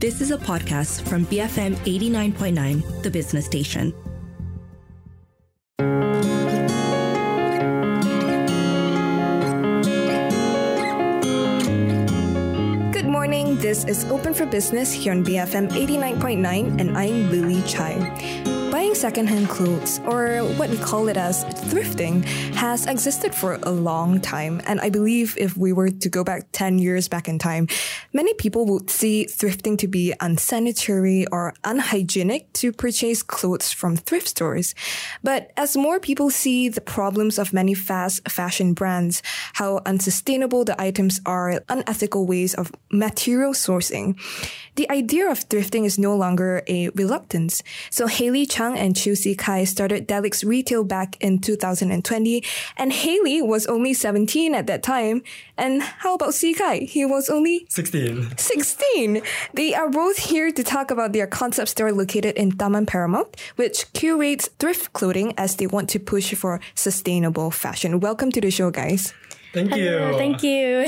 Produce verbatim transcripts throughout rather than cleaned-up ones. This is a podcast from B F M eighty-nine point nine, the business station. Good morning. This is Open for Business here on B F M eighty-nine point nine, and I'm Lily Chai. Buying secondhand clothes, or what we call it as thrifting, has existed for a long time. And I believe if we were to go back ten years back in time, many people would see thrifting to be unsanitary or unhygienic to purchase clothes from thrift stores. But as more people see the problems of many fast fashion brands, how unsustainable the items are, unethical ways of material sourcing, the idea of thrifting is no longer a reluctance. So Hailey Chang and Chu Si Kai started Delics Retail back in two thousand twenty, and Hailey was only seventeen at that time. And how about Si Kai? He was only sixteen. sixteen! They are both here to talk about their concept store located in Taman Paramount, which curates thrift clothing as they want to push for sustainable fashion. Welcome to the show, guys. Thank you. Hello, thank you.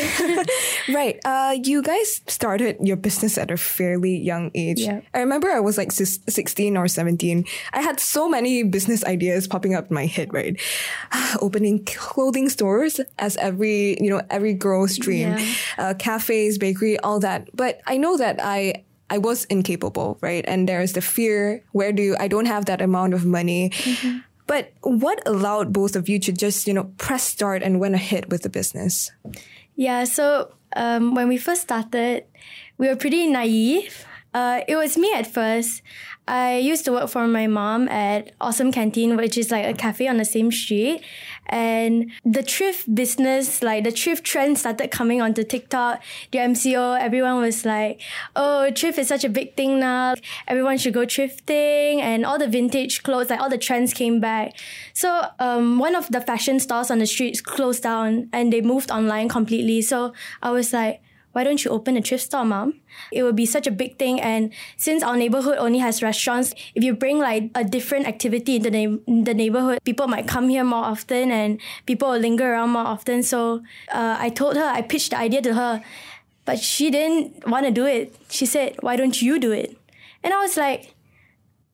Right. Uh, you guys started your business at a fairly young age. Yeah. I remember I was like sixteen or seventeen. I had so many business ideas popping up in my head, right? Opening clothing stores as every, you know, every girl's dream. Yeah. Uh, cafes, bakery, all that. But I know that I... I was incapable, right? And there's the fear, where do you, I don't have that amount of money. Mm-hmm. But what allowed both of you to just, you know, press start and went ahead with the business? Yeah, so um, when we first started, we were pretty naive. Uh, it was me at first. I used to work for my mom at Awesome Canteen, which is like a cafe on the same street. And the thrift business, like the thrift trend started coming onto TikTok, the M C O. Everyone was like, oh, thrift is such a big thing now. Everyone should go thrifting. And all the vintage clothes, like all the trends came back. So um, one of the fashion stores on the streets closed down and they moved online completely. So I was like, why don't you open a thrift store, Mom? It would be such a big thing. And since our neighborhood only has restaurants, if you bring like a different activity into the, na- the neighborhood, people might come here more often and people will linger around more often. So uh, I told her, I pitched the idea to her, but she didn't want to do it. She said, why don't you do it? And I was like,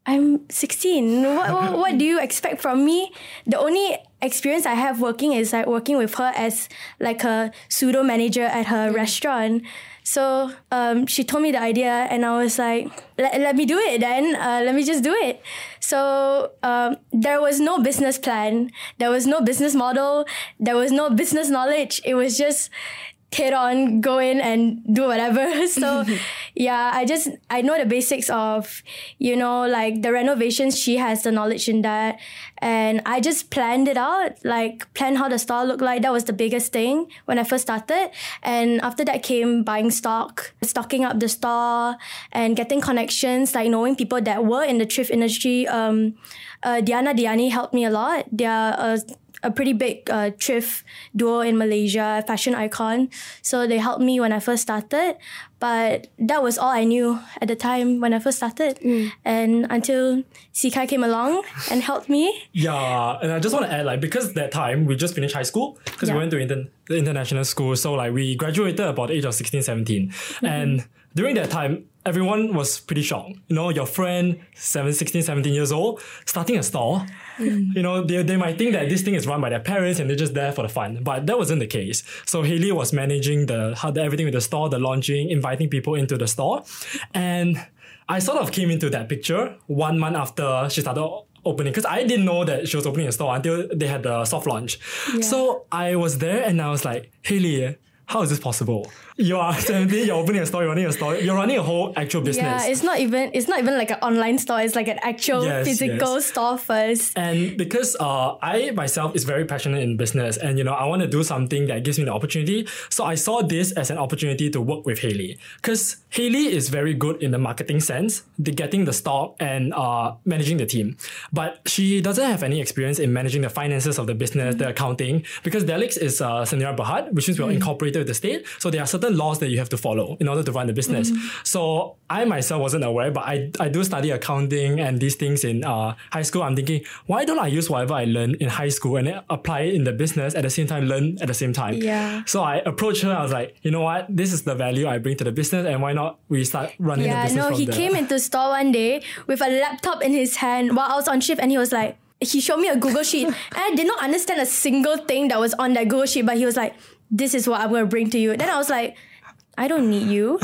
I'm sixteen. What, what, what do you expect from me? The only experience I have working is like working with her as like a pseudo manager at her restaurant. So um, she told me the idea and I was like, let me do it then. Uh, let me just do it. So um, there was no business plan. There was no business model. There was no business knowledge. It was just head on, go in and do whatever. So yeah, I just, I know the basics of, you know, like the renovations, she has the knowledge in that. And I just planned it out, like planned how the store looked like. That was the biggest thing when I first started. And after that came buying stock, stocking up the store and getting connections, like knowing people that were in the thrift industry. Um, uh, Diana Diani helped me a lot. They are uh, a pretty big uh, thrift duo in Malaysia, fashion icon. So they helped me when I first started. But that was all I knew at the time when I first started. Mm. And until Si Kai came along and helped me. Yeah, and I just want to add, like, because that time we just finished high school, because yeah. we went to inter- the international school. So like we graduated about the age of sixteen, seventeen. Mm-hmm. And during that time, everyone was pretty shocked. You know, your friend, seven, sixteen, seventeen years old, starting a store. Mm. You know, they, they might think that this thing is run by their parents and they're just there for the fun. But that wasn't the case. So Hailey was managing the, how the everything with the store, the launching, inviting people into the store. And I sort of came into that picture one month after she started opening, because I didn't know that she was opening a store until they had the soft launch. Yeah. So I was there and I was like, Hailey, how is this possible? You are seventeen, you're opening a store, you're running a store, you're running a whole actual business. Yeah, it's not even it's not even like an online store, it's like an actual yes, physical yes. store first. And because uh, I myself is very passionate in business and, you know, I want to do something that gives me the opportunity. So I saw this as an opportunity to work with Hailey, because Hailey is very good in the marketing sense, the getting the stock and uh, managing the team. But she doesn't have any experience in managing the finances of the business, mm-hmm. the accounting, because Delics is uh, Sendirian Berhad, which means we're mm-hmm. incorporated with the state. So there are certain certain laws that you have to follow in order to run the business. Mm-hmm. So I myself wasn't aware, but I, I do study accounting and these things in uh, high school. I'm thinking, why don't I use whatever I learned in high school and then apply it in the business at the same time, learn at the same time? Yeah. So I approached her. I was like, you know what? This is the value I bring to the business, and why not we start running yeah, the business no, from there? Yeah, no, he came into store one day with a laptop in his hand while I was on shift, and he was like, he showed me a Google sheet and I did not understand a single thing that was on that Google sheet, but he was like, this is what I'm going to bring to you. Then I was like, I don't need you.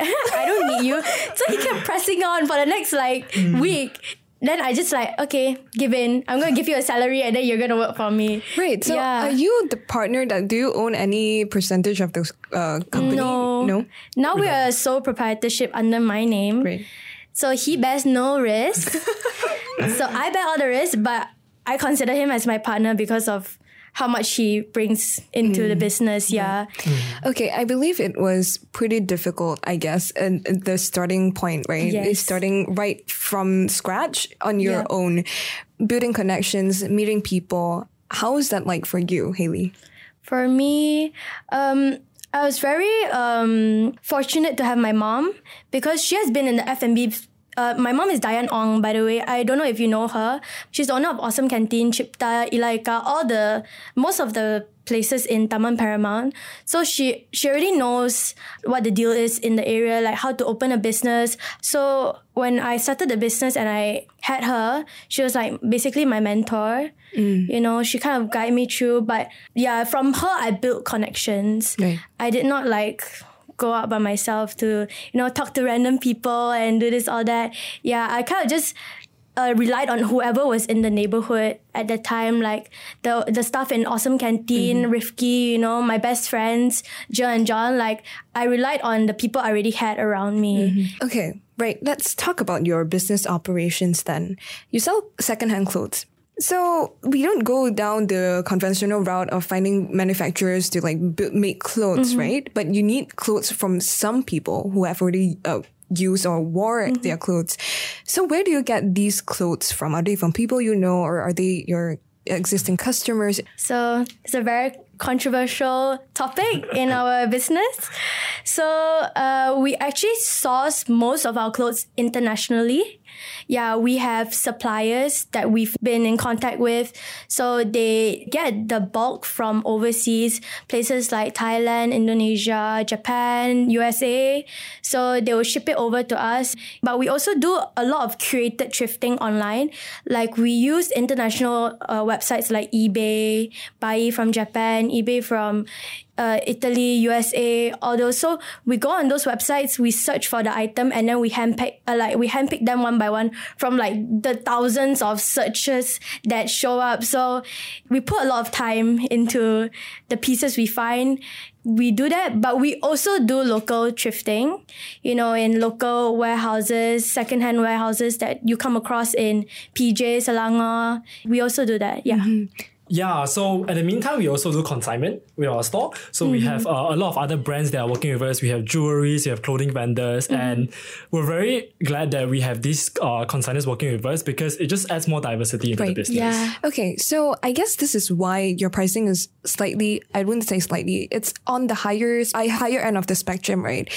I don't need you. So he kept pressing on for the next like mm. week. Then I just like, okay, give in. I'm going to give you a salary and then you're going to work for me. Right. So yeah. Are you the partner? That do you own any percentage of the uh, company? No. No. Now we are a sole proprietorship under my name. Right. So he bears no risk. So I bear all the risk, but I consider him as my partner because of how much he brings into mm. the business, yeah. Mm. Okay, I believe it was pretty difficult, I guess, and the starting point, right? Yes. It's starting right from scratch on your yeah. own, building connections, meeting people. How is that like for you, Hailey? For me, um, I was very um, fortunate to have my mom because she has been in the F and B. Uh, my mom is Diane Ong, by the way. I don't know if you know her. She's the owner of Awesome Canteen, Chipta, Ilaika, all the most of the places in Taman Paramount. So she she already knows what the deal is in the area, like how to open a business. So when I started the business and I had her, she was like basically my mentor. Mm. You know, she kind of guided me through. But yeah, from her, I built connections. Right. I did not like... go out by myself to, you know, talk to random people and do this, all that. Yeah, I kind of just uh, relied on whoever was in the neighborhood at that time, like the the staff in Awesome Canteen, mm-hmm. Rifki, you know, my best friends, Jill and John. Like, I relied on the people I already had around me. Mm-hmm. Okay, right. Let's talk about your business operations then. You sell secondhand clothes. So we don't go down the conventional route of finding manufacturers to like build, make clothes, mm-hmm. right? But you need clothes from some people who have already uh, used or wore mm-hmm. their clothes. So where do you get these clothes from? Are they from people you know, or are they your existing customers? So it's a very controversial topic in our business. So uh, we actually source most of our clothes internationally. Yeah, we have suppliers that we've been in contact with. So they get the bulk from overseas, places like Thailand, Indonesia, Japan, U S A. So they will ship it over to us. But we also do a lot of curated thrifting online. Like we use international uh, websites like eBay, Buy from Japan, eBay from Uh, Italy, U S A, all those. So we go on those websites, we search for the item, and then we handpick, uh, like we handpick them one by one from like the thousands of searches that show up. So we put a lot of time into the pieces we find. We do that, but we also do local thrifting, you know, in local warehouses, secondhand warehouses that you come across in P J, Selangor. We also do that, yeah. Mm-hmm. Yeah, so at the meantime, we also do consignment with our store. So mm-hmm. we have uh, a lot of other brands that are working with us. We have jewelries, we have clothing vendors, mm-hmm. and we're very glad that we have these uh, consignors working with us because it just adds more diversity into right. the business. Yeah. Okay, so I guess this is why your pricing is slightly, I wouldn't say slightly, it's on the higher, higher end of the spectrum, right?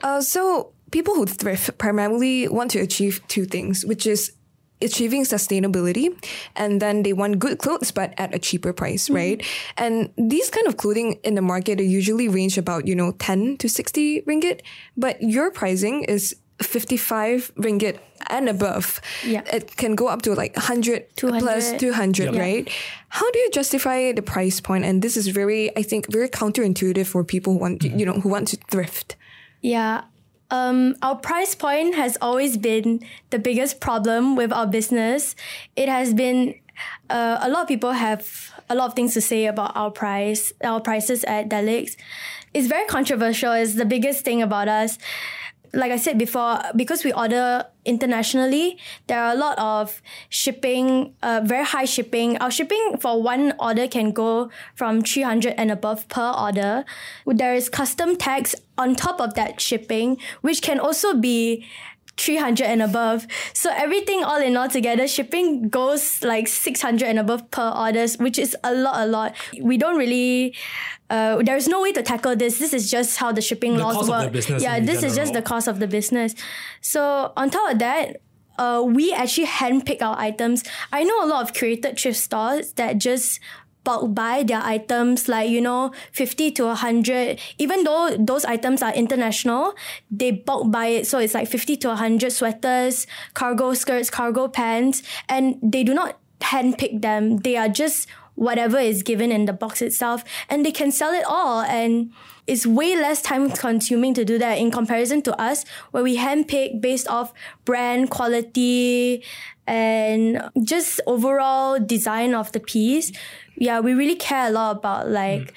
Uh, so people who thrift primarily want to achieve two things, which is achieving sustainability, and then they want good clothes but at a cheaper price, mm-hmm. right? And these kind of clothing in the market are usually range about, you know, ten to sixty ringgit, but your pricing is fifty-five ringgit and above. Yeah. It can go up to like one hundred, two hundred. Plus two hundred, yeah. right? How do you justify the price point? And this is very, I think, very counterintuitive for people who want, mm-hmm. you know, who want to thrift. Yeah. Um, our price point has always been the biggest problem with our business. It has been, uh, a lot of people have a lot of things to say about our price, our prices at Delics. It's very controversial. It's the biggest thing about us. Like I said before, because we order internationally, there are a lot of shipping, uh, very high shipping. Our shipping for one order can go from three hundred and above per order. There is custom tax on top of that shipping, which can also be three hundred and above. So everything all in all together, shipping goes like six hundred and above per orders, which is a lot, a lot. We don't really, uh, there's no way to tackle this. This is just how the shipping the laws work. Yeah, this general. is just the cost of the business. So on top of that, uh, we actually handpick our items. I know a lot of curated thrift stores that just bulk buy their items, like, you know, fifty to one hundred. Even though those items are international, they bulk buy it. So it's like fifty to one hundred sweaters, cargo skirts, cargo pants, and they do not handpick them. They are just whatever is given in the box itself, and they can sell it all. And it's way less time consuming to do that in comparison to us, where we handpick based off brand, quality, and just overall design of the piece. Yeah, we really care a lot about like mm.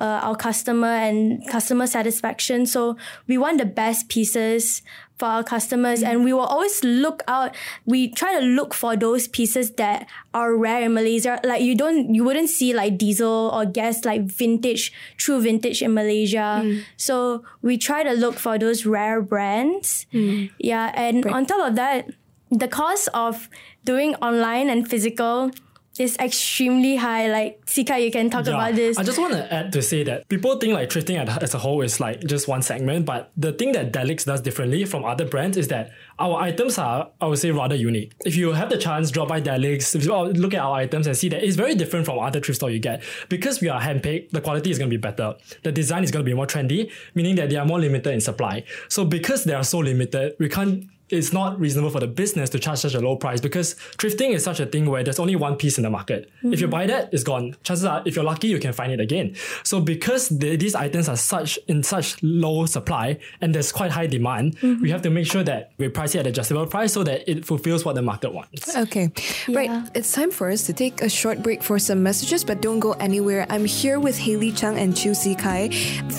uh, our customer and customer satisfaction. So we want the best pieces for our customers, mm. and we will always look out. We try to look for those pieces that are rare in Malaysia. Like you don't, you wouldn't see like diesel or gas, like vintage, true vintage in Malaysia. Mm. So we try to look for those rare brands. Mm. Yeah, and Break. on top of that, the cost of doing online and physical is extremely high. Like, Si Kai, you can talk yeah. about this. I just want to add to say that people think like thrifting as a whole is like just one segment, but the thing that Delics does differently from other brands is that our items are, I would say, rather unique. If you have the chance, drop by Delics, if you look at our items and see that it's very different from other thrift store you get. Because we are handpicked, the quality is going to be better. The design is going to be more trendy, meaning that they are more limited in supply. So because they are so limited, we can't it's not reasonable for the business to charge such a low price, because thrifting is such a thing where there's only one piece in the market. Mm-hmm. If you buy that, it's gone. Chances are, if you're lucky, you can find it again. So because they, these items are such in such low supply and there's quite high demand, mm-hmm. we have to make sure that we price it at an adjustable price so that it fulfills what the market wants. Okay. Yeah. Right. It's time for us to take a short break for some messages, but don't go anywhere. I'm here with Hailey Chang and Chu Si Kai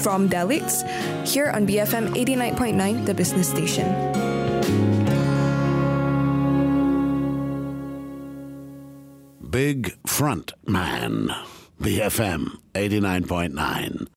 from Delics here on B F M eighty-nine point nine, the business station. Big Front Man, B F M eighty-nine point nine.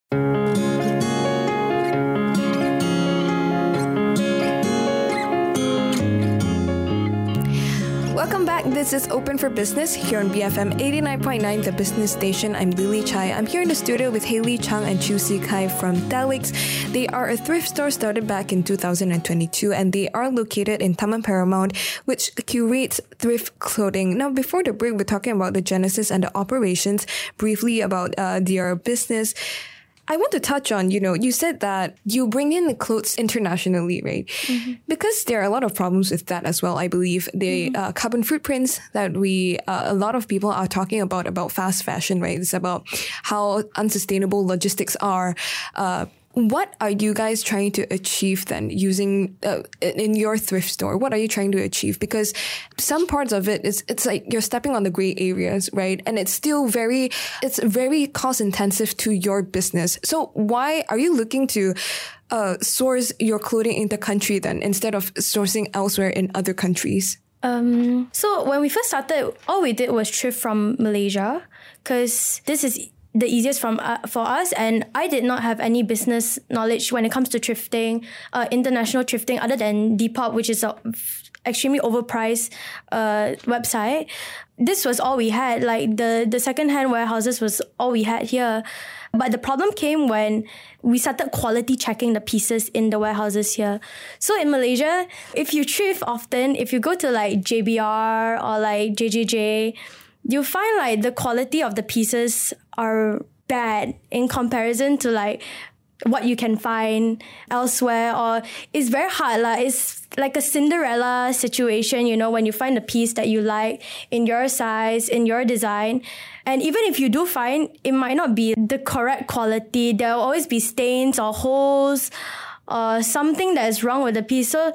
Welcome back. This is Open for Business here on B F M eighty-nine point nine, the business station. I'm Lily Chai. I'm here in the studio with Hailey Chang and Chu Si Kai from Delics. They are a thrift store started back in two thousand twenty-two, and they are located in Taman Paramount, which curates thrift clothing. Now, before the break, we're talking about the genesis and the operations, briefly about uh, their business. I want to touch on, you know, you said that you bring in the clothes internationally, right? Mm-hmm. Because there are a lot of problems with that as well, I believe. The mm-hmm. uh, carbon footprints that we, uh, a lot of people are talking about, about fast fashion, right? It's about how unsustainable logistics are. Uh, what are you guys trying to achieve then using, uh, in your thrift store? What are you trying to achieve? Because some parts of it, it's, it's like you're stepping on the gray areas, right? And it's still very, it's very cost intensive to your business. So why are you looking to, uh, source your clothing in the country then instead of sourcing elsewhere in other countries? Um, so when we first started, all we did was thrift from Malaysia, because this is the easiest from uh, for us, and I did not have any business knowledge when it comes to thrifting, uh, international thrifting, other than Depop, which is a f- extremely overpriced uh, website. This was all we had. Like the the secondhand warehouses was all we had here. But the problem came when we started quality checking the pieces in the warehouses here. So in Malaysia, if you thrift often, if you go to like J B R or like J J J, you find like the quality of the pieces are bad in comparison to like what you can find elsewhere, or it's very hard. Like, it's like a Cinderella situation, you know, when you find a piece that you like in your size, in your design. And even if you do find, it might not be the correct quality. There will always be stains or holes or something that is wrong with the piece. So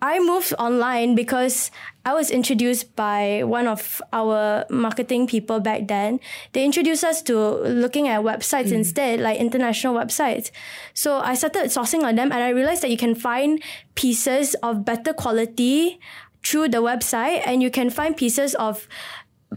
I moved online because I was introduced by one of our marketing people back then. They introduced us to looking at websites mm. instead, like international websites. So I started sourcing on them, and I realized that you can find pieces of better quality through the website, and you can find pieces of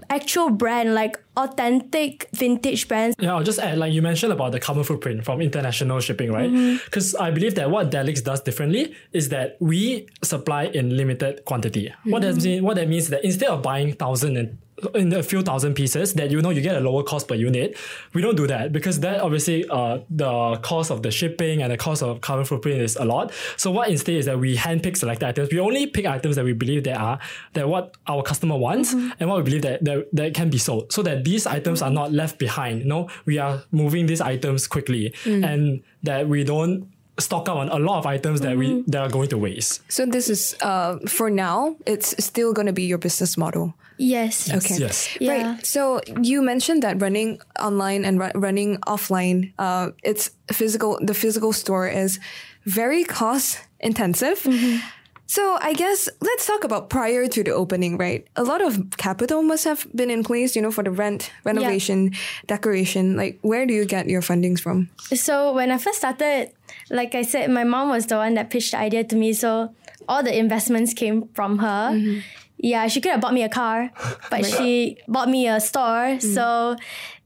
actual brand, like authentic vintage brands. Yeah, I'll just add, like you mentioned about the carbon footprint from international shipping, right? Because mm-hmm. I believe that what Delics does differently is that we supply in limited quantity. Mm-hmm. What that means, what that means is that instead of buying thousand and in a few thousand pieces that, you know, you get a lower cost per unit, we don't do that because that obviously uh, the cost of the shipping and the cost of carbon footprint is a lot. So what instead is that we handpick selected items. We only pick items that we believe that are that what our customer wants mm-hmm. and what we believe that, that that can be sold, so that these items mm-hmm. are not left behind. You know, we are moving these items quickly mm-hmm. and that we don't stock up on a lot of items mm-hmm. that we that are going to waste. So this is uh for now, it's still going to be your business model. Yes. yes. Okay. Yes. Yeah. Right. So you mentioned that running online and r- running offline, uh, it's physical. The physical store is very cost intensive. Mm-hmm. So I guess let's talk about prior to the opening, right? A lot of capital must have been in place, you know, for the rent, renovation, yeah. decoration. Like, where do you get your fundings from? So when I first started, like I said, my mom was the one that pitched the idea to me. So all the investments came from her. Mm-hmm. Yeah, she could have bought me a car, but she bought me a store. Mm. So,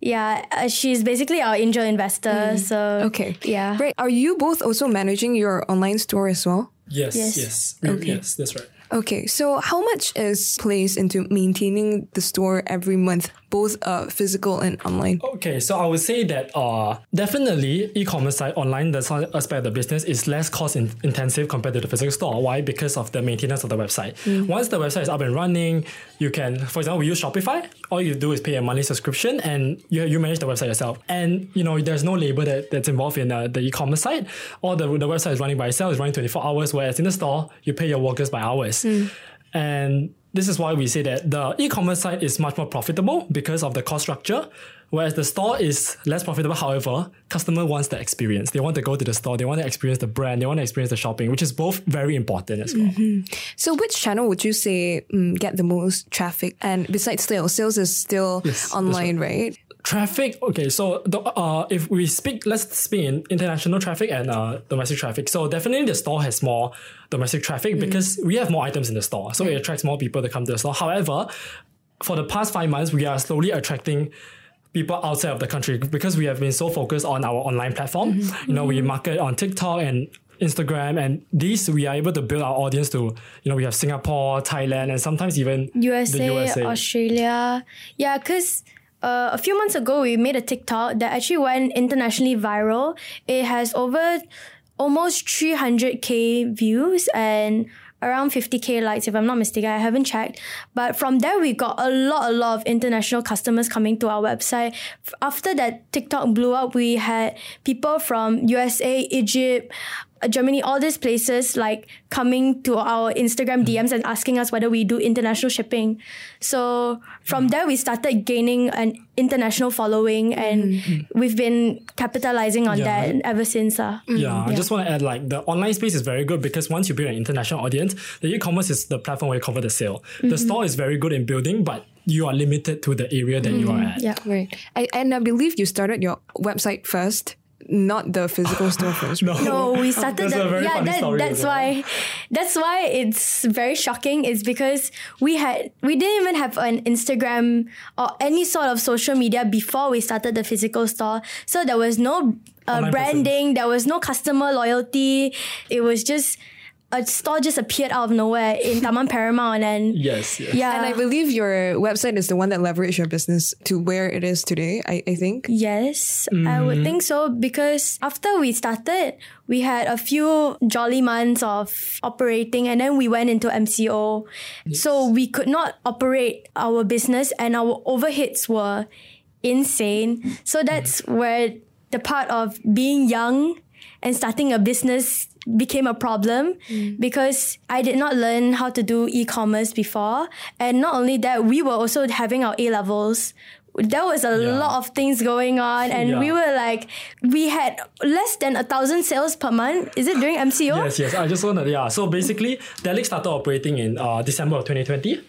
yeah, uh, she's basically our angel investor. Mm. So, okay. Yeah. Right. Are you both also managing your online store as well? Yes. Yes. Yes, okay. Yes, that's right. Okay. So, how much is placed into maintaining the store every month, both uh, physical and online? Okay. So, I would say that uh, definitely e-commerce side, online, the aspect of the business is less cost in- intensive compared to the physical store. Why? Because of the maintenance of the website. Mm. Once the website is up and running, you can, for example, we use Shopify. All you do is pay a monthly subscription and you, you manage the website yourself. And, you know, there's no labor that, that's involved in uh, the e-commerce side. All the, the website is running by itself, it's running twenty-four hours, whereas in the store, you pay your workers by hours. Mm. And this is why we say that the e-commerce side is much more profitable because of the cost structure, whereas the store is less profitable. However, customer wants the experience. They want to go to the store. They want to experience the brand. They want to experience the shopping, which is both very important as well. Mm-hmm. So which channel would you say um, get the most traffic? And besides sales, sales is still yes, online, right? right? Traffic, okay, so the, uh, if we speak, let's speak in international traffic and uh, domestic traffic. So definitely the store has more domestic traffic mm. because we have more items in the store. So mm. it attracts more people to come to the store. However, for the past five months, we are slowly attracting people outside of the country because we have been so focused on our online platform. Mm-hmm. You know, we market on TikTok and Instagram, and these we are able to build our audience to, you know, we have Singapore, Thailand, and sometimes even U S A, the U S A. Australia. Yeah, because... Uh, a few months ago, we made a TikTok that actually went internationally viral. It has over almost three hundred thousand views and around fifty thousand likes, if I'm not mistaken. I haven't checked. But from there, we got a lot, a lot of international customers coming to our website. After that TikTok blew up, we had people from U S A, Egypt, Germany, all these places like coming to our Instagram D Ms and asking us whether we do international shipping. So from mm. there, we started gaining an international following and mm. we've been capitalizing on yeah. that ever since. Uh. Mm. Yeah, yeah, I just want to add, like, the online space is very good because once you build an international audience, the e-commerce is the platform where you cover the sale. Mm-hmm. The store is very good in building, but you are limited to the area that mm. you are at. Yeah, right. I, and I believe you started your website first. Not the physical store first. Right? No. no, we started. the, yeah, that, that's why. That's why it's very shocking. It's because we had we didn't even have an Instagram or any sort of social media before we started the physical store. So there was no uh, branding. There was no customer loyalty. It was just. A store just appeared out of nowhere in Taman Paramount and... Yes, yes. Yeah. And I believe your website is the one that leveraged your business to where it is today, I, I think. Yes, mm-hmm. I would think so because after we started, we had a few jolly months of operating and then we went into M C O. Yes. So we could not operate our business and our overheads were insane. So that's mm-hmm. where the part of being young and starting a business became a problem mm. because I did not learn how to do e-commerce before. And not only that, we were also having our A-levels. There was a yeah. lot of things going on and yeah. we were like, we had less than a thousand sales per month. Is it during M C O? yes, yes. I just want to, yeah. So basically, Delics started operating in uh, December of twenty twenty.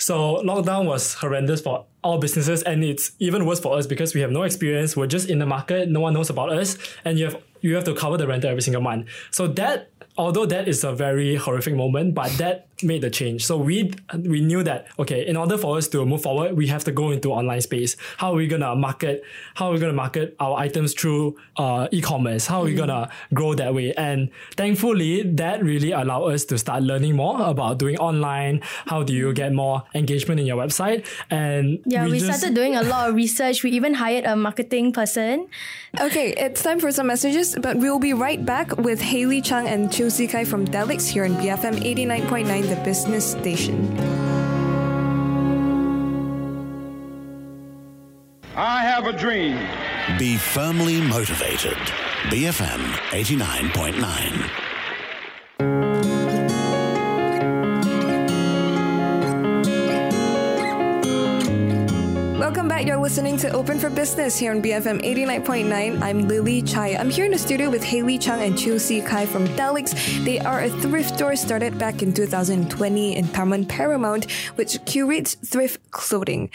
So lockdown was horrendous for all businesses and it's even worse for us because we have no experience. We're just in the market. No one knows about us. And you have You have to cover the rental every single month. So that although that is a very horrific moment, but that made the change. So we we knew that, okay, in order for us to move forward, we have to go into online space. How are we going to market? How are we going to market our items through uh, e-commerce? How are we going to grow that way? And thankfully, that really allowed us to start learning more about doing online. How do you get more engagement in your website? And yeah, we, we just... started doing a lot of research. We even hired a marketing person. Okay, it's time for some messages, but we'll be right back with Hailey Chang and Chu Si Kai from Delics here in B F M eighty-nine point nine, the business station. I have a dream. Be firmly motivated. B F M eighty-nine point nine. Welcome back. You're listening to Open for Business here on B F M eighty-nine point nine. I'm Lily Chai. I'm here in the studio with Hailey Chang and Chu Si Kai from Delics. They are a thrift store started back in two thousand twenty in Taman Paramount, which curates thrift clothing.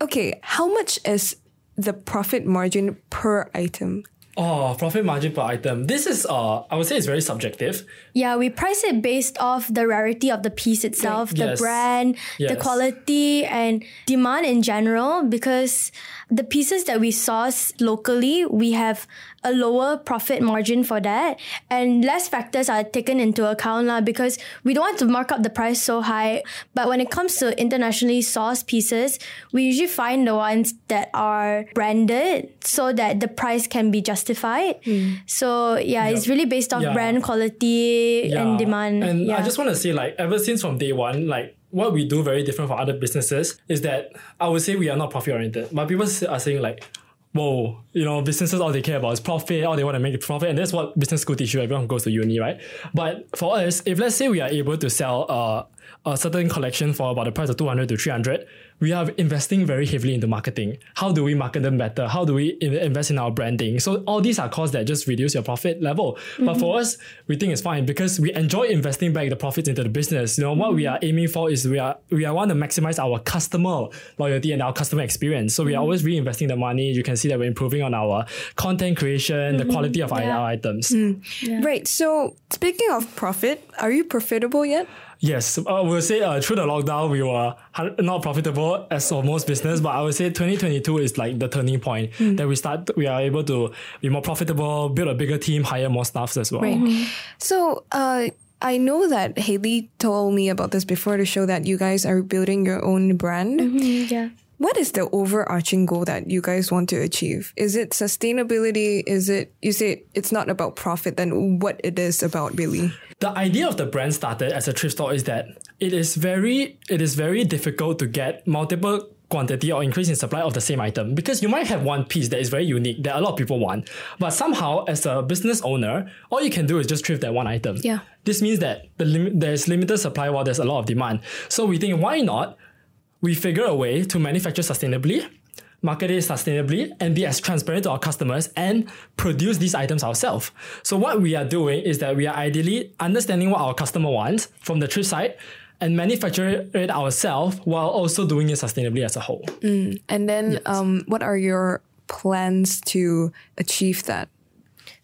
Okay, how much is the profit margin per item? Oh, profit margin per item. This is, uh, I would say it's very subjective. Yeah, we price it based off the rarity of the piece itself, yeah. the yes. brand, yes. the quality and demand in general, because the pieces that we source locally, we have a lower profit margin for that, and less factors are taken into account lah, because we don't want to mark up the price so high. But when it comes to internationally sourced pieces, we usually find the ones that are branded so that the price can be justified. Mm. So yeah, yeah, it's really based off yeah. brand quality yeah. and demand. And yeah. I just want to say, like, ever since from day one, like, what we do very different from other businesses is that I would say we are not profit oriented. But people are saying like, whoa, you know, businesses, all they care about is profit, all they want to make is profit. And that's what business school teaches you. Everyone goes to uni, right? But for us, if let's say we are able to sell uh, a certain collection for about the price of two hundred to three hundred, we are investing very heavily into marketing. How do we market them better? How do we in- invest in our branding? So all these are costs that just reduce your profit level. Mm-hmm. But for us, we think it's fine because we enjoy investing back the profits into the business. You know, what mm-hmm. we are aiming for is we are we are want to maximize our customer loyalty and our customer experience. So mm-hmm. we are always reinvesting the money. You can see that we're improving on our content creation, mm-hmm. the quality of yeah. our items. Mm. Yeah. Right. So speaking of profit, are you profitable yet? Yes, I would say uh, through the lockdown, we were not profitable as for most business, but I would say twenty twenty-two is like the turning point mm. that we start, we are able to be more profitable, build a bigger team, hire more staffs as well. Right. Mm-hmm. So uh, I know that Hailey told me about this before to show that you guys are building your own brand. Mm-hmm, yeah. What is the overarching goal that you guys want to achieve? Is it sustainability? Is it, you say it's not about profit, then what it is about really? The idea of the brand started as a thrift store is that it is very, it is very difficult to get multiple quantity or increase in supply of the same item, because you might have one piece that is very unique that a lot of people want, but somehow as a business owner, all you can do is just thrift that one item. Yeah. This means that the lim- there's limited supply while there's a lot of demand. So we think, why not? We figure a way to manufacture sustainably, market it sustainably, and be as transparent to our customers and produce these items ourselves. So what we are doing is that we are ideally understanding what our customer wants from the thrift side and manufacture it ourselves while also doing it sustainably as a whole. Mm. And then yes. um, what are your plans to achieve that?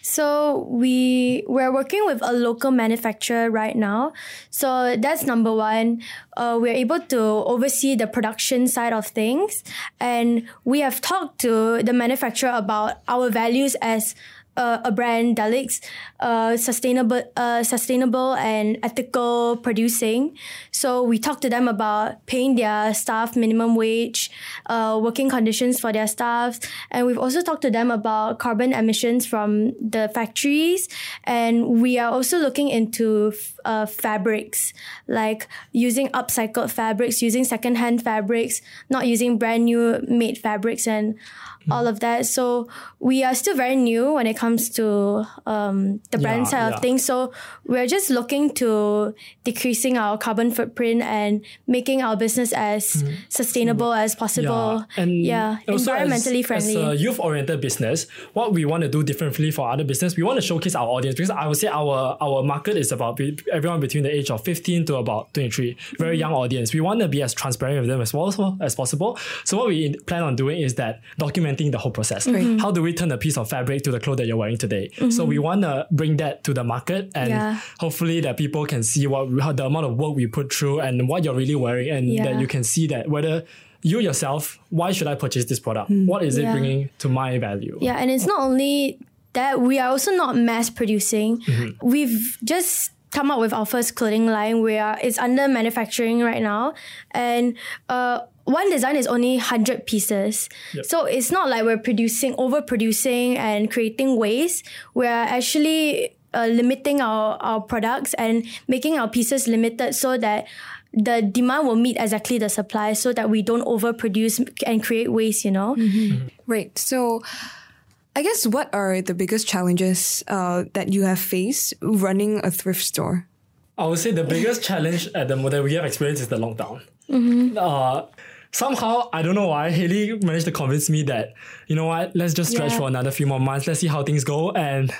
So we, we're working with a local manufacturer right now. So that's number one. Uh, we're able to oversee the production side of things. And we have talked to the manufacturer about our values as uh, a brand, Delics, uh, sustainable, uh, sustainable and ethical producing. So we talked to them about paying their staff minimum wage, uh, working conditions for their staff. And we've also talked to them about carbon emissions from the factories. And we are also looking into f- uh, fabrics, like using upcycled fabrics, using secondhand fabrics, not using brand new made fabrics and mm. all of that. So we are still very new when it comes to um, the brand yeah, side yeah. of things. So we're just looking to decreasing our carbon footprint and making our business as mm. sustainable mm. as possible. Yeah, and yeah. environmentally as, friendly. As a youth-oriented business, what we want to do differently for other business, we want to showcase our audience, because I would say our, our market is about be- everyone between the age of fifteen to about twenty-three. Very mm. young audience. We want to be as transparent with them as well as possible. So what we plan on doing is that document documenting the whole process. Mm-hmm. How do we turn a piece of fabric to the clothes that you're wearing today? Mm-hmm. So we want to bring that to the market, and yeah. hopefully that people can see what how the amount of work we put through and what you're really wearing, and yeah. that you can see that whether you yourself, why should I purchase this product? Mm. What is yeah. it bringing to my value? Yeah, and it's not only that, we are also not mass producing. Mm-hmm. We've just come up with our first clothing line. We are it's under manufacturing right now, and uh, one design is only one hundred pieces. Yep. So it's not like we're producing, overproducing and creating waste. We're actually uh, limiting our, our products and making our pieces limited so that the demand will meet exactly the supply, so that we don't overproduce and create waste, you know? Mm-hmm. Mm-hmm. Right. So I guess what are the biggest challenges uh, that you have faced running a thrift store? I would say the biggest challenge at the moment that we have experienced is the lockdown. Mm-hmm. Uh, somehow, I don't know why, Hailey managed to convince me that, you know what, let's just stretch yeah. for another few more months. Let's see how things go. And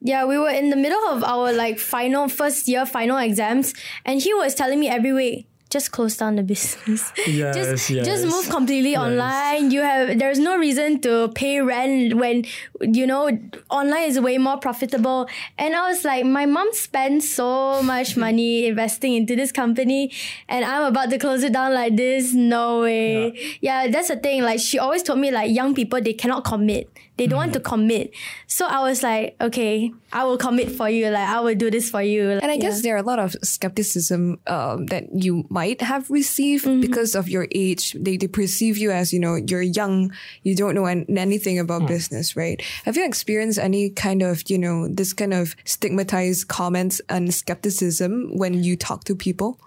yeah, we were in the middle of our like final, first year final exams. And he was telling me every week, just close down the business. Yes, just, yes. just move completely yes. online. You have there's no reason to pay rent when, you know, online is way more profitable. And I was like, my mom spent so much money investing into this company, and I'm about to close it down like this. No way. Yeah, yeah, that's the thing. Like, she always told me, like, young people, they cannot commit. They don't want to commit. So I was like, okay, I will commit for you. Like, I will do this for you. And I yeah. guess there are a lot of skepticism um, that you might have received mm-hmm. because of your age. They, they perceive you as, you know, you're young. You don't know an- anything about mm. business, right? Have you experienced any kind of, you know, this kind of stigmatized comments and skepticism when you talk to people?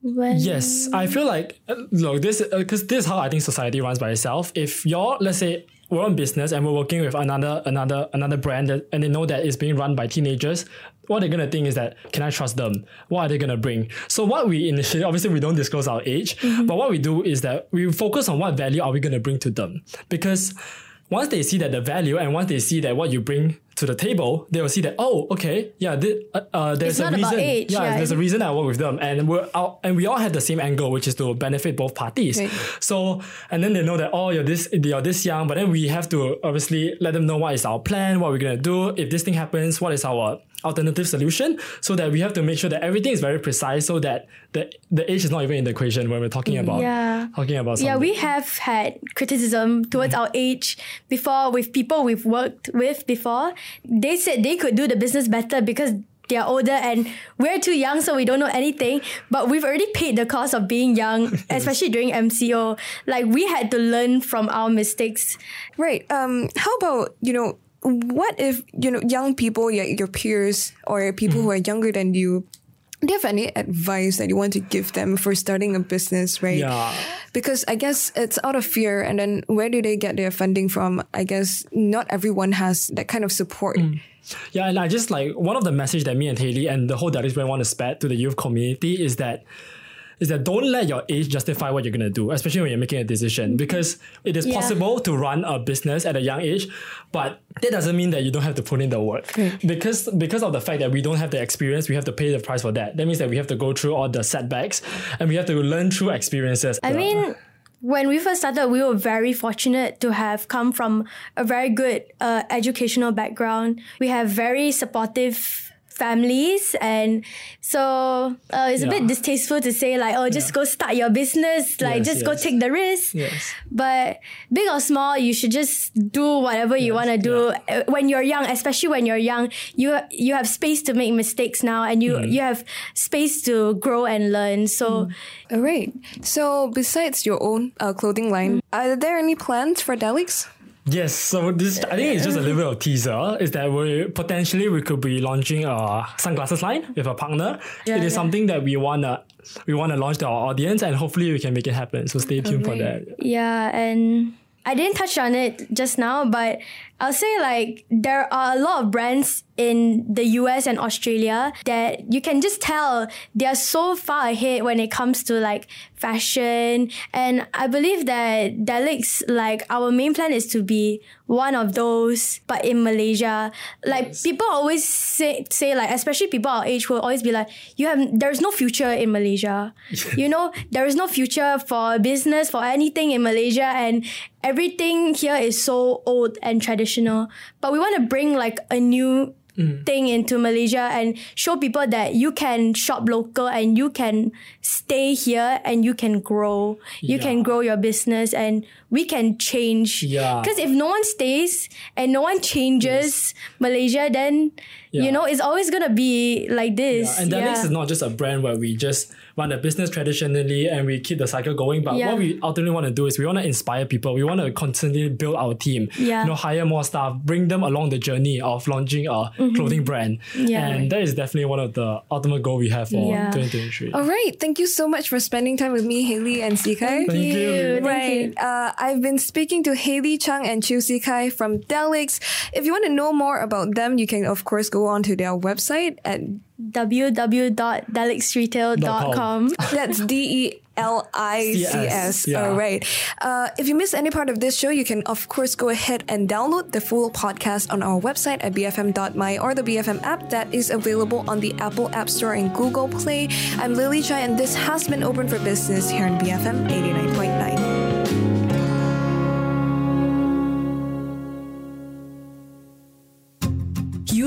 When? Yes, I feel like, look, this, because uh, this is how I think society runs by itself. If you're, let's say, we're on business and we're working with another another another brand that, and they know that it's being run by teenagers, what they're going to think is that, can I trust them? What are they going to bring? So what we initially, obviously we don't disclose our age, mm-hmm. but what we do is that we focus on what value are we going to bring to them. Because once they see that the value, and once they see that what you bring to the table, they will see that, oh, okay, yeah, th- uh, uh, there's a reason. Age, yeah, yeah, there's a reason I work with them, and we're out, and we all have the same angle, which is to benefit both parties. Right. So, and then they know that, oh, you're this, you're this young, but then we have to obviously let them know what is our plan, what we're gonna do if this thing happens, what is our alternative solution, so that we have to make sure that everything is very precise, so that the the age is not even in the equation when we're talking about yeah. talking about something. Yeah, we have had criticism towards our age before, with people we've worked with before. They said they could do the business better because they are older and we're too young, so we don't know anything. But we've already paid the cost of being young, especially during M C O. Like, we had to learn from our mistakes. Right. Um. How about, you know, what if, you know, young people, your, your peers or people mm. who are younger than you, do you have any advice that you want to give them for starting a business, right? Yeah. Because I guess it's out of fear. And then where do they get their funding from? I guess not everyone has that kind of support. Mm. Yeah, and I just like, one of the messages that me and Hailey and the whole Delics brand want to spread to the youth community is that is that don't let your age justify what you're going to do, especially when you're making a decision, because it is yeah. possible to run a business at a young age, but that doesn't mean that you don't have to put in the work. Right. Because because of the fact that we don't have the experience, we have to pay the price for that. That means that we have to go through all the setbacks and we have to learn through experiences. I mean, when we first started, we were very fortunate to have come from a very good uh, educational background. We have very supportive families, and so uh, it's yeah. a bit distasteful to say like, oh, just yeah. go start your business, like yes, just yes. go take the risk. Yes. But big or small, you should just do whatever yes, you want to do yeah. when you're young, especially when you're young. You you have space to make mistakes now, and you, mm. you have space to grow and learn. So, mm. all right. So besides your own uh, clothing line, mm. are there any plans for Delics? Yes, so this I think it's just a little bit of teaser. Is that we potentially we could be launching a sunglasses line with a partner. Yeah, it is yeah. something that we wanna we wanna launch to our audience, and hopefully we can make it happen. So stay tuned right. for that. Yeah, and I didn't touch on it just now, but I'll say like there are a lot of brands in the U S and Australia that you can just tell they are so far ahead when it comes to like fashion. And I believe that Delics, like our main plan is to be one of those, but in Malaysia. Like yes. people always say, say like, especially people our age will always be like, you have, there's no future in Malaysia. You know, there is no future for business, for anything in Malaysia, and everything here is so old and traditional. But we want to bring like a new Mm. thing into Malaysia and show people that you can shop local and you can stay here and you can grow. You yeah. can grow your business and we can change. Because yeah. if no one stays and no one changes yes. Malaysia, then, yeah. you know, it's always going to be like this. Yeah. And Delics yeah. is not just a brand where we just run a business traditionally and we keep the cycle going. But yeah. what we ultimately want to do is we want to inspire people. We want to constantly build our team, yeah. you know, hire more staff, bring them along the journey of launching a Mm-hmm. clothing brand. Yeah. And that is definitely one of the ultimate goals we have for yeah. twenty twenty-three. All right. Thank you so much for spending time with me, Hailey and Si Kai. Thank, Thank you. you. Thank right. You. Uh, I've been speaking to Hailey Chang and Chu Si Kai from Delics. If you want to know more about them, you can, of course, go on to their website at w w w dot delics retail dot com. That's D E L I C S. Yeah. All right. Uh, if you miss any part of this show, you can, of course, go ahead and download the full podcast on our website at b f m dot m y or the B F M app that is available on the Apple App Store and Google Play. I'm Lily Chai, and this has been Open for Business here on B F M eighty-nine point nine. You